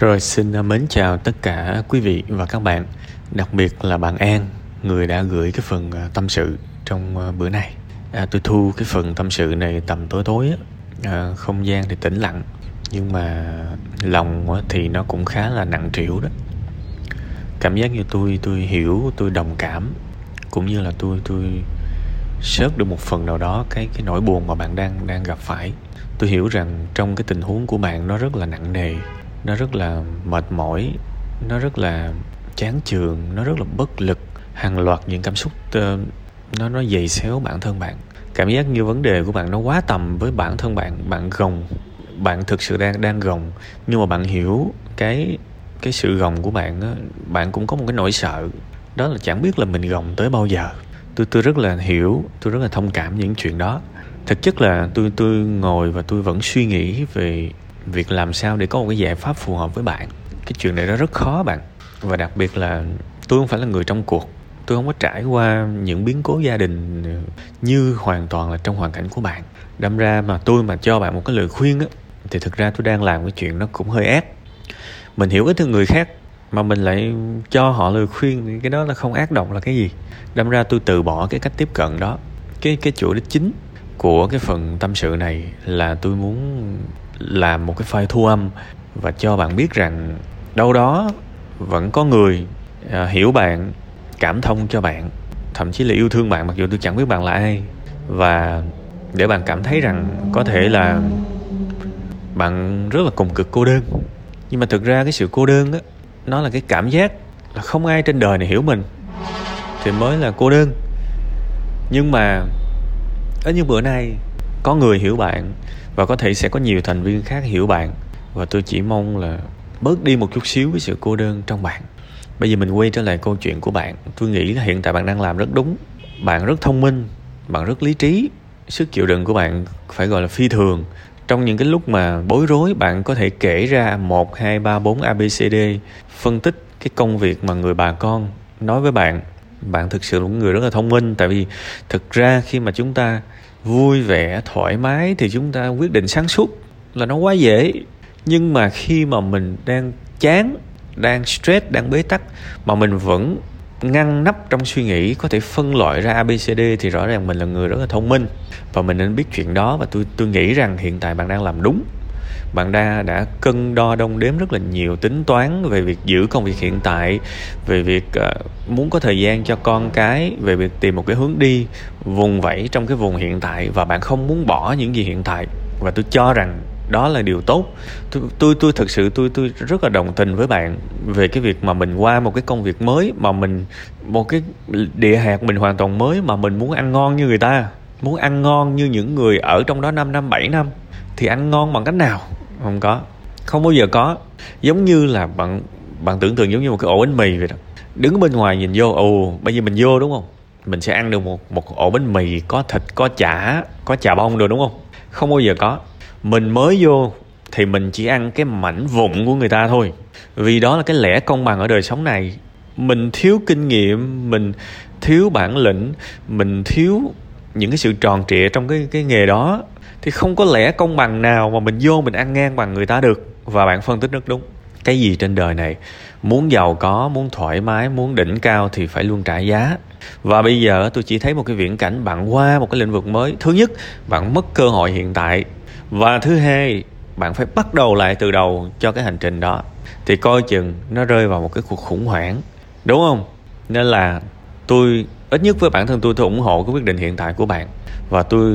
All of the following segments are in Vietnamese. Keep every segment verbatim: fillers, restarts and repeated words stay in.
Rồi xin mến chào tất cả quý vị và các bạn, đặc biệt là bạn An, người đã gửi cái phần tâm sự trong bữa nay. À, tôi thu cái phần tâm sự này tầm tối tối, à, không gian thì tĩnh lặng, nhưng mà lòng thì nó cũng khá là nặng trĩu đó. Cảm giác như tôi, tôi hiểu, tôi đồng cảm, cũng như là tôi, tôi sớt được một phần nào đó cái, cái nỗi buồn mà bạn đang, đang gặp phải. Tôi hiểu rằng trong cái tình huống của bạn nó rất là nặng nề, nó rất là mệt mỏi, nó rất là chán chường, nó rất là bất lực. Hàng loạt những cảm xúc uh, nó nó dày xéo bản thân bạn. Cảm giác như vấn đề của bạn nó quá tầm với bản thân bạn. Bạn gồng, bạn thực sự đang đang gồng. Nhưng mà bạn hiểu cái cái sự gồng của bạn á, bạn cũng có một cái nỗi sợ, đó là chẳng biết là mình gồng tới bao giờ. Tôi tôi rất là hiểu, tôi rất là thông cảm những chuyện đó. Thực chất là tôi tôi ngồi và tôi vẫn suy nghĩ về việc làm sao để có một cái giải pháp phù hợp với bạn. Cái chuyện này nó rất khó bạn. Và đặc biệt là tôi không phải là người trong cuộc, tôi không có trải qua những biến cố gia đình như hoàn toàn là trong hoàn cảnh của bạn. Đâm ra mà tôi mà cho bạn một cái lời khuyên á, thì thực ra tôi đang làm cái chuyện nó cũng hơi ác. Mình hiểu ít hơn người khác mà mình lại cho họ lời khuyên thì cái đó là không ác độc là cái gì. Đâm ra tôi từ bỏ cái cách tiếp cận đó. Cái, cái chủ đích chính của cái phần tâm sự này là tôi muốn làm một cái file thu âm và cho bạn biết rằng đâu đó vẫn có người à, hiểu bạn, cảm thông cho bạn, thậm chí là yêu thương bạn mặc dù tôi chẳng biết bạn là ai. Và để bạn cảm thấy rằng có thể là bạn rất là cùng cực cô đơn. Nhưng mà thực ra cái sự cô đơn á, nó là cái cảm giác là không ai trên đời này hiểu mình thì mới là cô đơn. Nhưng mà ở những bữa nay có người hiểu bạn, và có thể sẽ có nhiều thành viên khác hiểu bạn. Và tôi chỉ mong là bớt đi một chút xíu cái sự cô đơn trong bạn. Bây giờ mình quay trở lại câu chuyện của bạn. Tôi nghĩ là hiện tại bạn đang làm rất đúng. Bạn rất thông minh, bạn rất lý trí. Sức chịu đựng của bạn phải gọi là phi thường. Trong những cái lúc mà bối rối, bạn có thể kể ra một, hai, ba, bốn a bê xê đê, phân tích cái công việc mà người bà con nói với bạn. Bạn thực sự là một người rất là thông minh. Tại vì thực ra khi mà chúng ta vui vẻ, thoải mái thì chúng ta quyết định sáng suốt là nó quá dễ. Nhưng mà khi mà mình đang chán, đang stress, đang bế tắc mà mình vẫn ngăn nắp trong suy nghĩ, có thể phân loại ra a bê xê đê thì rõ ràng mình là người rất là thông minh. Và mình nên biết chuyện đó. Và tôi, tôi nghĩ rằng hiện tại bạn đang làm đúng. Bạn đã, đã cân đo đong đếm rất là nhiều, tính toán về việc giữ công việc hiện tại, về việc uh, muốn có thời gian cho con cái, về việc tìm một cái hướng đi vùng vẫy trong cái vùng hiện tại. Và bạn không muốn bỏ những gì hiện tại. Và tôi cho rằng đó là điều tốt. Tôi, tôi, tôi thực sự tôi, tôi rất là đồng tình với bạn về cái việc mà mình qua một cái công việc mới, mà mình một cái địa hạt mình hoàn toàn mới, mà mình muốn ăn ngon như người ta, muốn ăn ngon như những người ở trong đó năm năm, bảy năm. Thì ăn ngon bằng cách nào? Không có. Không bao giờ có. Giống như là bạn bạn tưởng tượng giống như một cái ổ bánh mì vậy đó. Đứng bên ngoài nhìn vô, ồ, bây giờ mình vô đúng không? Mình sẽ ăn được một, một ổ bánh mì có thịt, có chả, có chả bông được đúng không? Không bao giờ có. Mình mới vô thì mình chỉ ăn cái mảnh vụn của người ta thôi. Vì đó là cái lẽ công bằng ở đời sống này. Mình thiếu kinh nghiệm, mình thiếu bản lĩnh, mình thiếu những cái sự tròn trịa trong cái, cái nghề đó. Thì không có lẽ công bằng nào mà mình vô mình ăn ngang bằng người ta được. Và bạn phân tích rất đúng. Cái gì trên đời này, muốn giàu có, muốn thoải mái, muốn đỉnh cao thì phải luôn trả giá. Và bây giờ tôi chỉ thấy một cái viễn cảnh bạn qua một cái lĩnh vực mới. Thứ nhất, bạn mất cơ hội hiện tại. Và thứ hai, bạn phải bắt đầu lại từ đầu cho cái hành trình đó. Thì coi chừng nó rơi vào một cái cuộc khủng hoảng. Đúng không? Nên là tôi, ít nhất với bản thân tôi, tôi ủng hộ cái quyết định hiện tại của bạn. Và tôi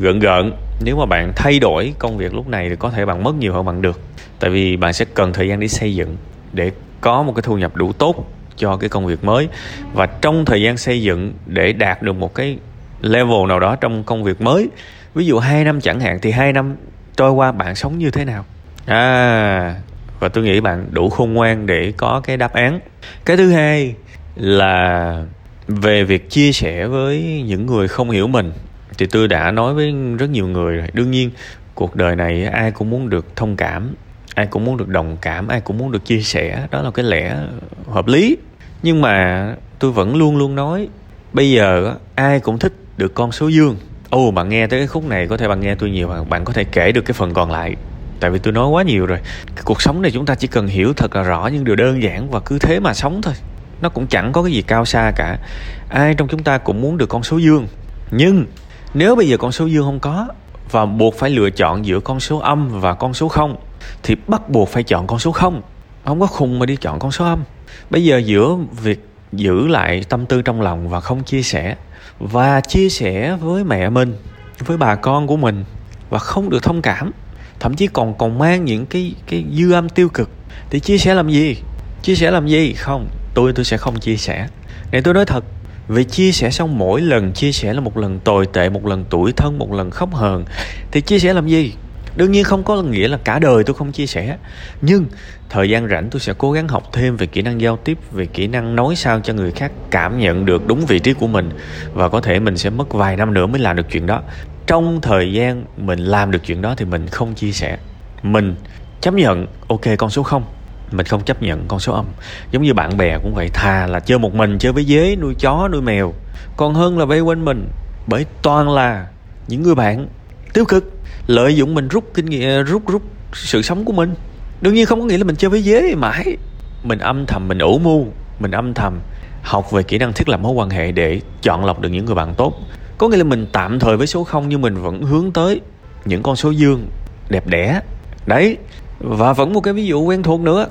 gượng gượng. Nếu mà bạn thay đổi công việc lúc này thì có thể bạn mất nhiều hơn bạn được. Tại vì bạn sẽ cần thời gian để xây dựng, để có một cái thu nhập đủ tốt cho cái công việc mới. Và trong thời gian xây dựng, để đạt được một cái level nào đó trong công việc mới, ví dụ hai năm chẳng hạn, thì hai năm trôi qua bạn sống như thế nào? À, và tôi nghĩ bạn đủ khôn ngoan để có cái đáp án. Cái thứ hai là về việc chia sẻ với những người không hiểu mình. Thì tôi đã nói với rất nhiều người rồi. Đương nhiên cuộc đời này ai cũng muốn được thông cảm, ai cũng muốn được đồng cảm, ai cũng muốn được chia sẻ. Đó là cái lẽ hợp lý. Nhưng mà tôi vẫn luôn luôn nói, bây giờ ai cũng thích được con số dương. Ồ, bạn nghe tới cái khúc này, có thể bạn nghe tôi nhiều, bạn có thể kể được cái phần còn lại. Tại vì tôi nói quá nhiều rồi. Cái cuộc sống này chúng ta chỉ cần hiểu thật là rõ những điều đơn giản và cứ thế mà sống thôi. Nó cũng chẳng có cái gì cao xa cả. Ai trong chúng ta cũng muốn được con số dương. Nhưng nếu bây giờ con số dương không có và buộc phải lựa chọn giữa con số âm và con số không, thì bắt buộc phải chọn con số không. Không có khùng mà đi chọn con số âm. Bây giờ giữa việc giữ lại tâm tư trong lòng và không chia sẻ, và chia sẻ với mẹ mình, với bà con của mình, và không được thông cảm, thậm chí còn còn mang những cái, cái dư âm tiêu cực, thì chia sẻ làm gì? Chia sẻ làm gì? Không, tôi tôi sẽ không chia sẻ. Này tôi nói thật, vì chia sẻ xong mỗi lần chia sẻ là một lần tồi tệ, một lần tủi thân, một lần khóc hờn. Thì chia sẻ làm gì? Đương nhiên không có nghĩa là cả đời tôi không chia sẻ. Nhưng thời gian rảnh tôi sẽ cố gắng học thêm về kỹ năng giao tiếp, về kỹ năng nói sao cho người khác cảm nhận được đúng vị trí của mình. Và có thể mình sẽ mất vài năm nữa mới làm được chuyện đó. Trong thời gian mình làm được chuyện đó thì mình không chia sẻ. Mình chấp nhận ok con số không, mình không chấp nhận con số âm. Giống như bạn bè cũng vậy, thà là chơi một mình, chơi với dế, nuôi chó, nuôi mèo, còn hơn là vây quanh mình bởi toàn là những người bạn tiêu cực, lợi dụng mình rút kinh nghiệm, rút rút sự sống của mình. Đương nhiên không có nghĩa là mình chơi với dế mãi. Mình âm thầm, mình ủ mưu, mình âm thầm học về kỹ năng thiết lập mối quan hệ để chọn lọc được những người bạn tốt. Có nghĩa là mình tạm thời với số không nhưng mình vẫn hướng tới những con số dương đẹp đẽ. Đấy, và vẫn một cái ví dụ quen thuộc nữa.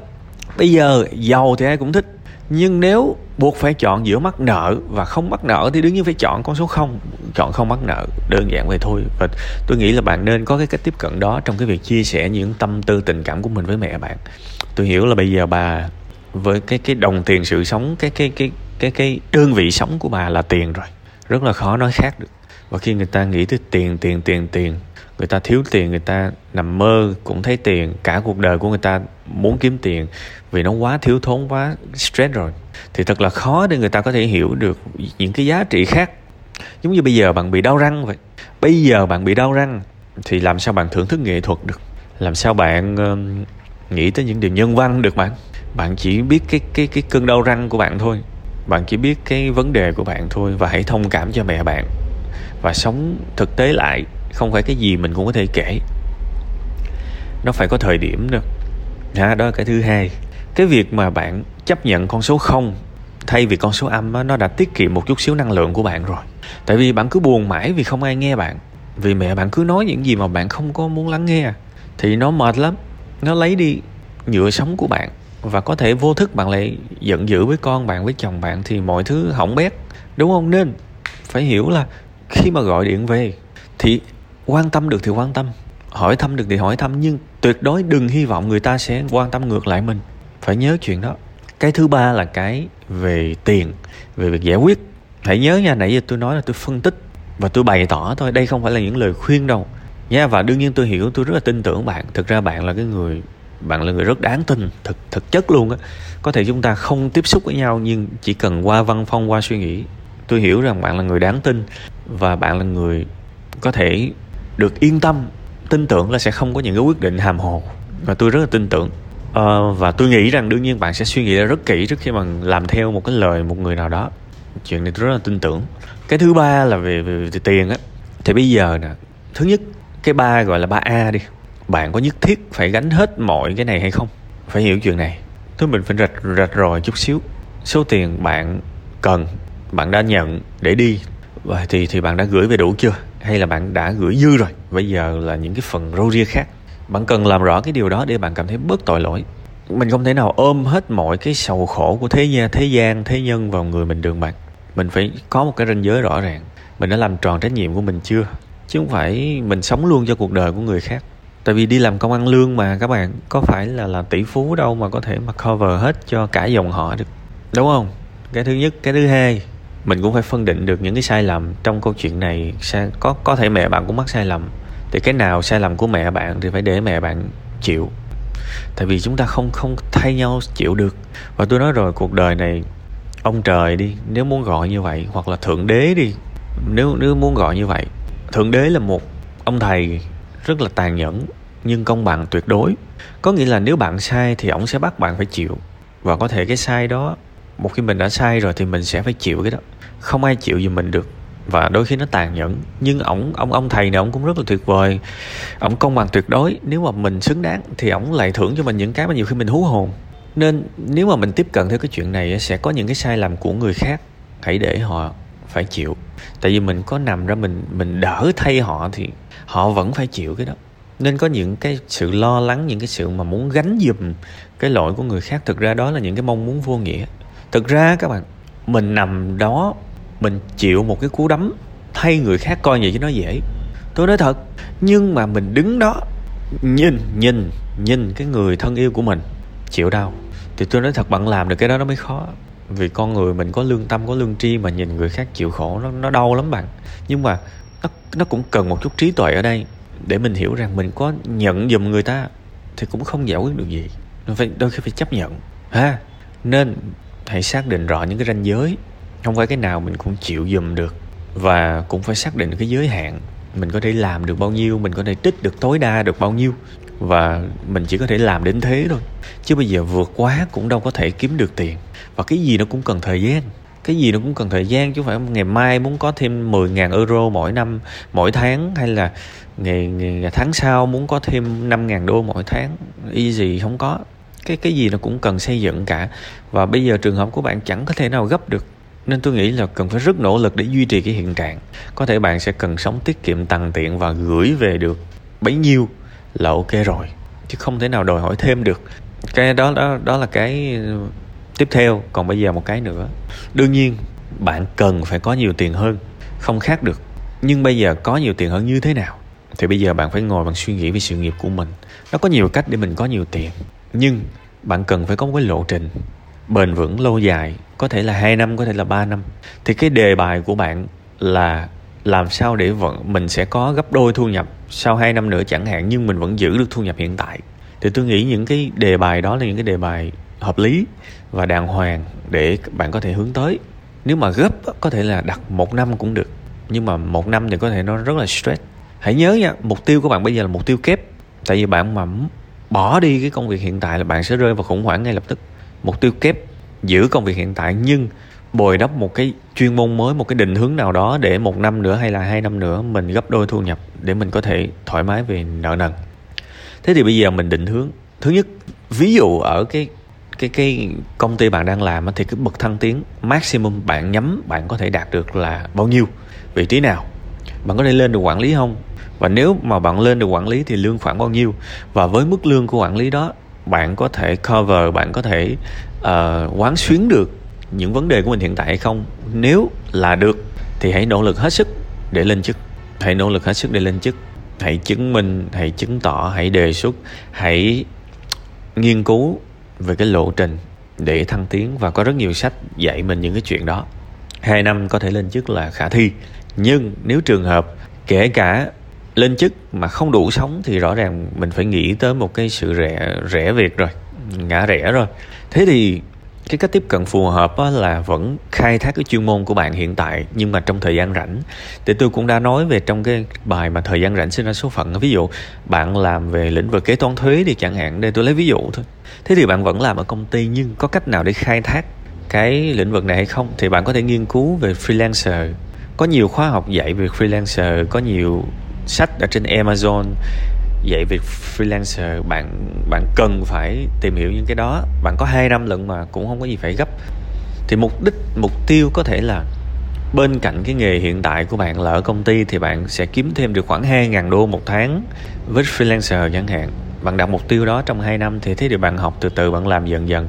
Bây giờ giàu thì ai cũng thích, nhưng nếu buộc phải chọn giữa mắc nợ và không mắc nợ thì đương nhiên phải chọn con số không, chọn không mắc nợ, đơn giản vậy thôi. Và tôi nghĩ là bạn nên có cái cách tiếp cận đó trong cái việc chia sẻ những tâm tư tình cảm của mình với mẹ bạn. Tôi hiểu là bây giờ bà với cái cái đồng tiền sự sống, cái cái cái cái cái đơn vị sống của bà là tiền rồi, rất là khó nói khác được. Và khi người ta nghĩ tới tiền tiền tiền tiền, người ta thiếu tiền, người ta nằm mơ cũng thấy tiền. Cả cuộc đời của người ta muốn kiếm tiền vì nó quá thiếu thốn, quá stress rồi. Thì thật là khó để người ta có thể hiểu được những cái giá trị khác. Giống như bây giờ bạn bị đau răng vậy. Bây giờ bạn bị đau răng thì làm sao bạn thưởng thức nghệ thuật được? Làm sao bạn uh, nghĩ tới những điều nhân văn được bạn? Bạn chỉ biết cái, cái, cái cơn đau răng của bạn thôi. Bạn chỉ biết cái vấn đề của bạn thôi. Và hãy thông cảm cho mẹ bạn. Và sống thực tế lại. Không phải cái gì mình cũng có thể kể. Nó phải có thời điểm nữa. Đó, đó là cái thứ hai. Cái việc mà bạn chấp nhận con số không thay vì con số âm đó, nó đã tiết kiệm một chút xíu năng lượng của bạn rồi. Tại vì bạn cứ buồn mãi vì không ai nghe bạn, vì mẹ bạn cứ nói những gì mà bạn không có muốn lắng nghe, thì nó mệt lắm. Nó lấy đi nhựa sống của bạn. Và có thể vô thức bạn lại giận dữ với con bạn, với chồng bạn, thì mọi thứ hỏng bét, đúng không? Nên phải hiểu là khi mà gọi điện về thì quan tâm được thì quan tâm, hỏi thăm được thì hỏi thăm, nhưng tuyệt đối đừng hy vọng người ta sẽ quan tâm ngược lại mình. Phải nhớ chuyện đó. Cái thứ ba là cái về tiền, về việc giải quyết. Hãy nhớ nha, nãy giờ tôi nói là tôi phân tích và tôi bày tỏ thôi, đây không phải là những lời khuyên đâu nha. Và đương nhiên tôi hiểu, tôi rất là tin tưởng bạn. Thực ra bạn là cái người, bạn là người rất đáng tin, thực, thực chất luôn á. Có thể chúng ta không tiếp xúc với nhau, nhưng chỉ cần qua văn phong, qua suy nghĩ, tôi hiểu rằng bạn là người đáng tin. Và bạn là người có thể được yên tâm, tin tưởng là sẽ không có những cái quyết định hàm hồ. Và tôi rất là tin tưởng. À, và tôi nghĩ rằng đương nhiên bạn sẽ suy nghĩ ra rất kỹ trước khi mà làm theo một cái lời một người nào đó. Chuyện này tôi rất là tin tưởng. Cái thứ ba là về, về, về tiền á. Thì bây giờ nè, thứ nhất, cái ba gọi là ba A đi. Bạn có nhất thiết phải gánh hết mọi cái này hay không? Phải hiểu chuyện này. Thứ mình phải rạch, rạch ròi chút xíu. Số tiền bạn cần, bạn đã nhận để đi, và thì, thì bạn đã gửi về đủ chưa? Hay là bạn đã gửi dư rồi? Bây giờ là những cái phần râu ria khác. Bạn cần làm rõ cái điều đó để bạn cảm thấy bớt tội lỗi. Mình không thể nào ôm hết mọi cái sầu khổ của thế gian, thế gian, thế nhân vào người mình đường bạn. Mình phải có một cái ranh giới rõ ràng. Mình đã làm tròn trách nhiệm của mình chưa? Chứ không phải mình sống luôn cho cuộc đời của người khác. Tại vì đi làm công ăn lương mà các bạn, có phải là, là tỷ phú đâu mà có thể mà cover hết cho cả dòng họ được. Đúng không? Cái thứ nhất. Cái thứ hai, mình cũng phải phân định được những cái sai lầm trong câu chuyện này. Có, có thể mẹ bạn cũng mắc sai lầm. Thì cái nào sai lầm của mẹ bạn thì phải để mẹ bạn chịu. Tại vì chúng ta không, không thay nhau chịu được. Và tôi nói rồi, cuộc đời này, ông trời đi, nếu muốn gọi như vậy, hoặc là Thượng Đế đi, Nếu, nếu muốn gọi như vậy. Thượng Đế là một ông thầy rất là tàn nhẫn nhưng công bằng tuyệt đối. Có nghĩa là nếu bạn sai thì ổng sẽ bắt bạn phải chịu. Và có thể cái sai đó, một khi mình đã sai rồi thì mình sẽ phải chịu cái đó. Không ai chịu giùm mình được. và đôi khi nó tàn nhẫn, nhưng ổng ông ông thầy này ổng cũng rất là tuyệt vời, ổng công bằng tuyệt đối. Nếu mà mình xứng đáng thì ổng lại thưởng cho mình những cái mà nhiều khi mình hú hồn. Nên nếu mà mình tiếp cận theo cái chuyện này sẽ có những cái sai lầm của người khác, hãy để họ phải chịu. Tại vì mình có nằm ra mình mình đỡ thay họ thì họ vẫn phải chịu cái đó. Nên có những cái sự lo lắng, những cái sự mà muốn gánh giùm cái lỗi của người khác, thực ra đó là những cái mong muốn vô nghĩa. Thực ra các bạn, mình nằm đó mình chịu một cái cú đấm thay người khác coi vậy chứ nó dễ, tôi nói thật. Nhưng mà mình đứng đó nhìn nhìn nhìn cái người thân yêu của mình chịu đau thì tôi nói thật, bạn làm được cái đó nó mới khó. Vì con người mình có lương tâm, có lương tri, mà nhìn người khác chịu khổ nó, nó đau lắm bạn. Nhưng mà nó, nó cũng cần một chút trí tuệ ở đây để mình hiểu rằng mình có nhận giùm người ta thì cũng không giải quyết được gì, mình phải, đôi khi phải chấp nhận ha. Nên hãy xác định rõ những cái ranh giới, không phải cái nào mình cũng chịu giùm được, và cũng phải xác định cái giới hạn mình có thể làm được bao nhiêu, mình có thể tích được tối đa được bao nhiêu, và mình chỉ có thể làm đến thế thôi. Chứ bây giờ vượt quá cũng đâu có thể kiếm được tiền, và cái gì nó cũng cần thời gian, cái gì nó cũng cần thời gian chứ phải ngày mai muốn có thêm mười nghìn euro mỗi năm mỗi tháng, hay là ngày, ngày tháng sau muốn có thêm năm nghìn đô mỗi tháng, easy không có. Cái cái gì nó cũng cần xây dựng cả, và bây giờ trường hợp của bạn chẳng có thể nào gấp được. Nên tôi nghĩ là cần phải rất nỗ lực để duy trì cái hiện trạng. Có thể bạn sẽ cần sống tiết kiệm tằn tiện và gửi về được bấy nhiêu là ok rồi, chứ không thể nào đòi hỏi thêm được. Cái đó đó đó là cái tiếp theo. Còn bây giờ một cái nữa, đương nhiên bạn cần phải có nhiều tiền hơn, không khác được. Nhưng bây giờ có nhiều tiền hơn như thế nào thì bây giờ bạn phải ngồi bạn suy nghĩ về sự nghiệp của mình. Nó có nhiều cách để mình có nhiều tiền, nhưng bạn cần phải có một cái lộ trình bền vững lâu dài, có thể là hai năm, có thể là ba năm. Thì cái đề bài của bạn là làm sao để vẫn mình sẽ có gấp đôi thu nhập sau hai năm nữa chẳng hạn, nhưng mình vẫn giữ được thu nhập hiện tại. Thì tôi nghĩ những cái đề bài đó là những cái đề bài hợp lý và đàng hoàng để bạn có thể hướng tới. Nếu mà gấp có thể là đặt một năm cũng được, nhưng mà một năm thì có thể nó rất là stress. Hãy nhớ nha, mục tiêu của bạn bây giờ là mục tiêu kép. Tại vì bạn mà bỏ đi cái công việc hiện tại là bạn sẽ rơi vào khủng hoảng ngay lập tức. Mục tiêu kép giữ công việc hiện tại nhưng bồi đắp một cái chuyên môn mới, một cái định hướng nào đó để một năm nữa hay là hai năm nữa mình gấp đôi thu nhập để mình có thể thoải mái về nợ nần. Thế thì bây giờ mình định hướng. Thứ nhất, ví dụ ở cái cái cái công ty bạn đang làm thì cái bậc thăng tiến maximum bạn nhắm bạn có thể đạt được là bao nhiêu, vị trí nào, bạn có thể lên được quản lý không, và nếu mà bạn lên được quản lý thì lương khoảng bao nhiêu, và với mức lương của quản lý đó bạn có thể cover, bạn có thể uh, quán xuyến được những vấn đề của mình hiện tại hay không. Nếu là được thì hãy nỗ lực hết sức để lên chức, hãy nỗ lực hết sức để lên chức, hãy chứng minh, hãy chứng tỏ, hãy đề xuất, hãy nghiên cứu về cái lộ trình để thăng tiến, và có rất nhiều sách dạy mình những cái chuyện đó. Hai năm có thể lên chức là khả thi, nhưng nếu trường hợp kể cả lên chức mà không đủ sống thì rõ ràng mình phải nghĩ tới một cái sự rẻ rẻ việc rồi, ngã rẽ rồi. Thế thì cái cách tiếp cận phù hợp là vẫn khai thác cái chuyên môn của bạn hiện tại, nhưng mà trong thời gian rảnh. Thì tôi cũng đã nói về trong cái bài mà thời gian rảnh sinh ra số phận. Ví dụ bạn làm về lĩnh vực kế toán thuế thì chẳng hạn, đây tôi lấy ví dụ thôi. Thế thì bạn vẫn làm ở công ty, nhưng có cách nào để khai thác cái lĩnh vực này hay không? Thì bạn có thể nghiên cứu về freelancer. Có nhiều khóa học dạy về freelancer, có nhiều sách ở trên Amazon dạy về freelancer. Bạn bạn cần phải tìm hiểu những cái đó. Bạn có hai năm lận mà cũng không có gì phải gấp. Thì mục đích, mục tiêu có thể là bên cạnh cái nghề hiện tại của bạn là ở công ty thì bạn sẽ kiếm thêm được khoảng hai nghìn đô một tháng với freelancer chẳng hạn. Bạn đặt mục tiêu đó trong hai năm thì thế thì bạn học từ từ, bạn làm dần dần.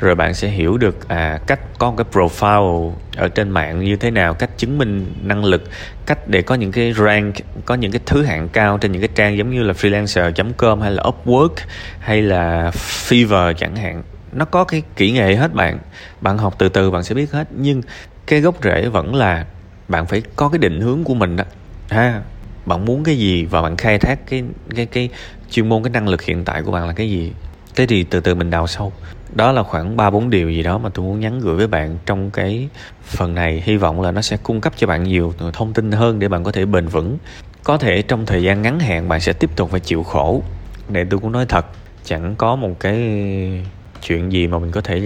Rồi bạn sẽ hiểu được à, cách có một cái profile ở trên mạng như thế nào, cách chứng minh năng lực, cách để có những cái rank, có những cái thứ hạng cao trên những cái trang giống như là freelancer chấm com hay là Upwork hay là Fiverr chẳng hạn. Nó có cái kỹ nghệ hết bạn. Bạn học từ từ bạn sẽ biết hết. Nhưng cái gốc rễ vẫn là bạn phải có cái định hướng của mình đó. Ha, bạn muốn cái gì và bạn khai thác cái, cái, cái chuyên môn, cái năng lực hiện tại của bạn là cái gì. Thế thì từ từ mình đào sâu. Đó là khoảng ba bốn điều gì đó mà tôi muốn nhắn gửi với bạn trong cái phần này. Hy vọng là nó sẽ cung cấp cho bạn nhiều thông tin hơn để bạn có thể bền vững. Có thể trong thời gian ngắn hạn bạn sẽ tiếp tục phải chịu khổ. Để tôi cũng nói thật, chẳng có một cái chuyện gì mà mình có thể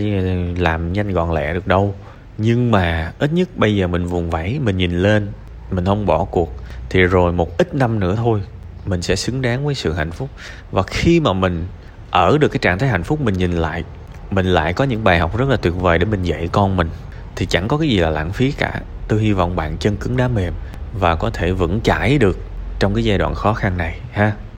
làm nhanh gọn lẹ được đâu. Nhưng mà ít nhất bây giờ mình vùng vẫy, mình nhìn lên, mình không bỏ cuộc, thì rồi một ít năm nữa thôi mình sẽ xứng đáng với sự hạnh phúc. Và khi mà mình ở được cái trạng thái hạnh phúc, mình nhìn lại, mình lại có những bài học rất là tuyệt vời để mình dạy con mình, thì chẳng có cái gì là lãng phí cả. Tôi hy vọng bạn chân cứng đá mềm và có thể vững chãi được trong cái giai đoạn khó khăn này ha.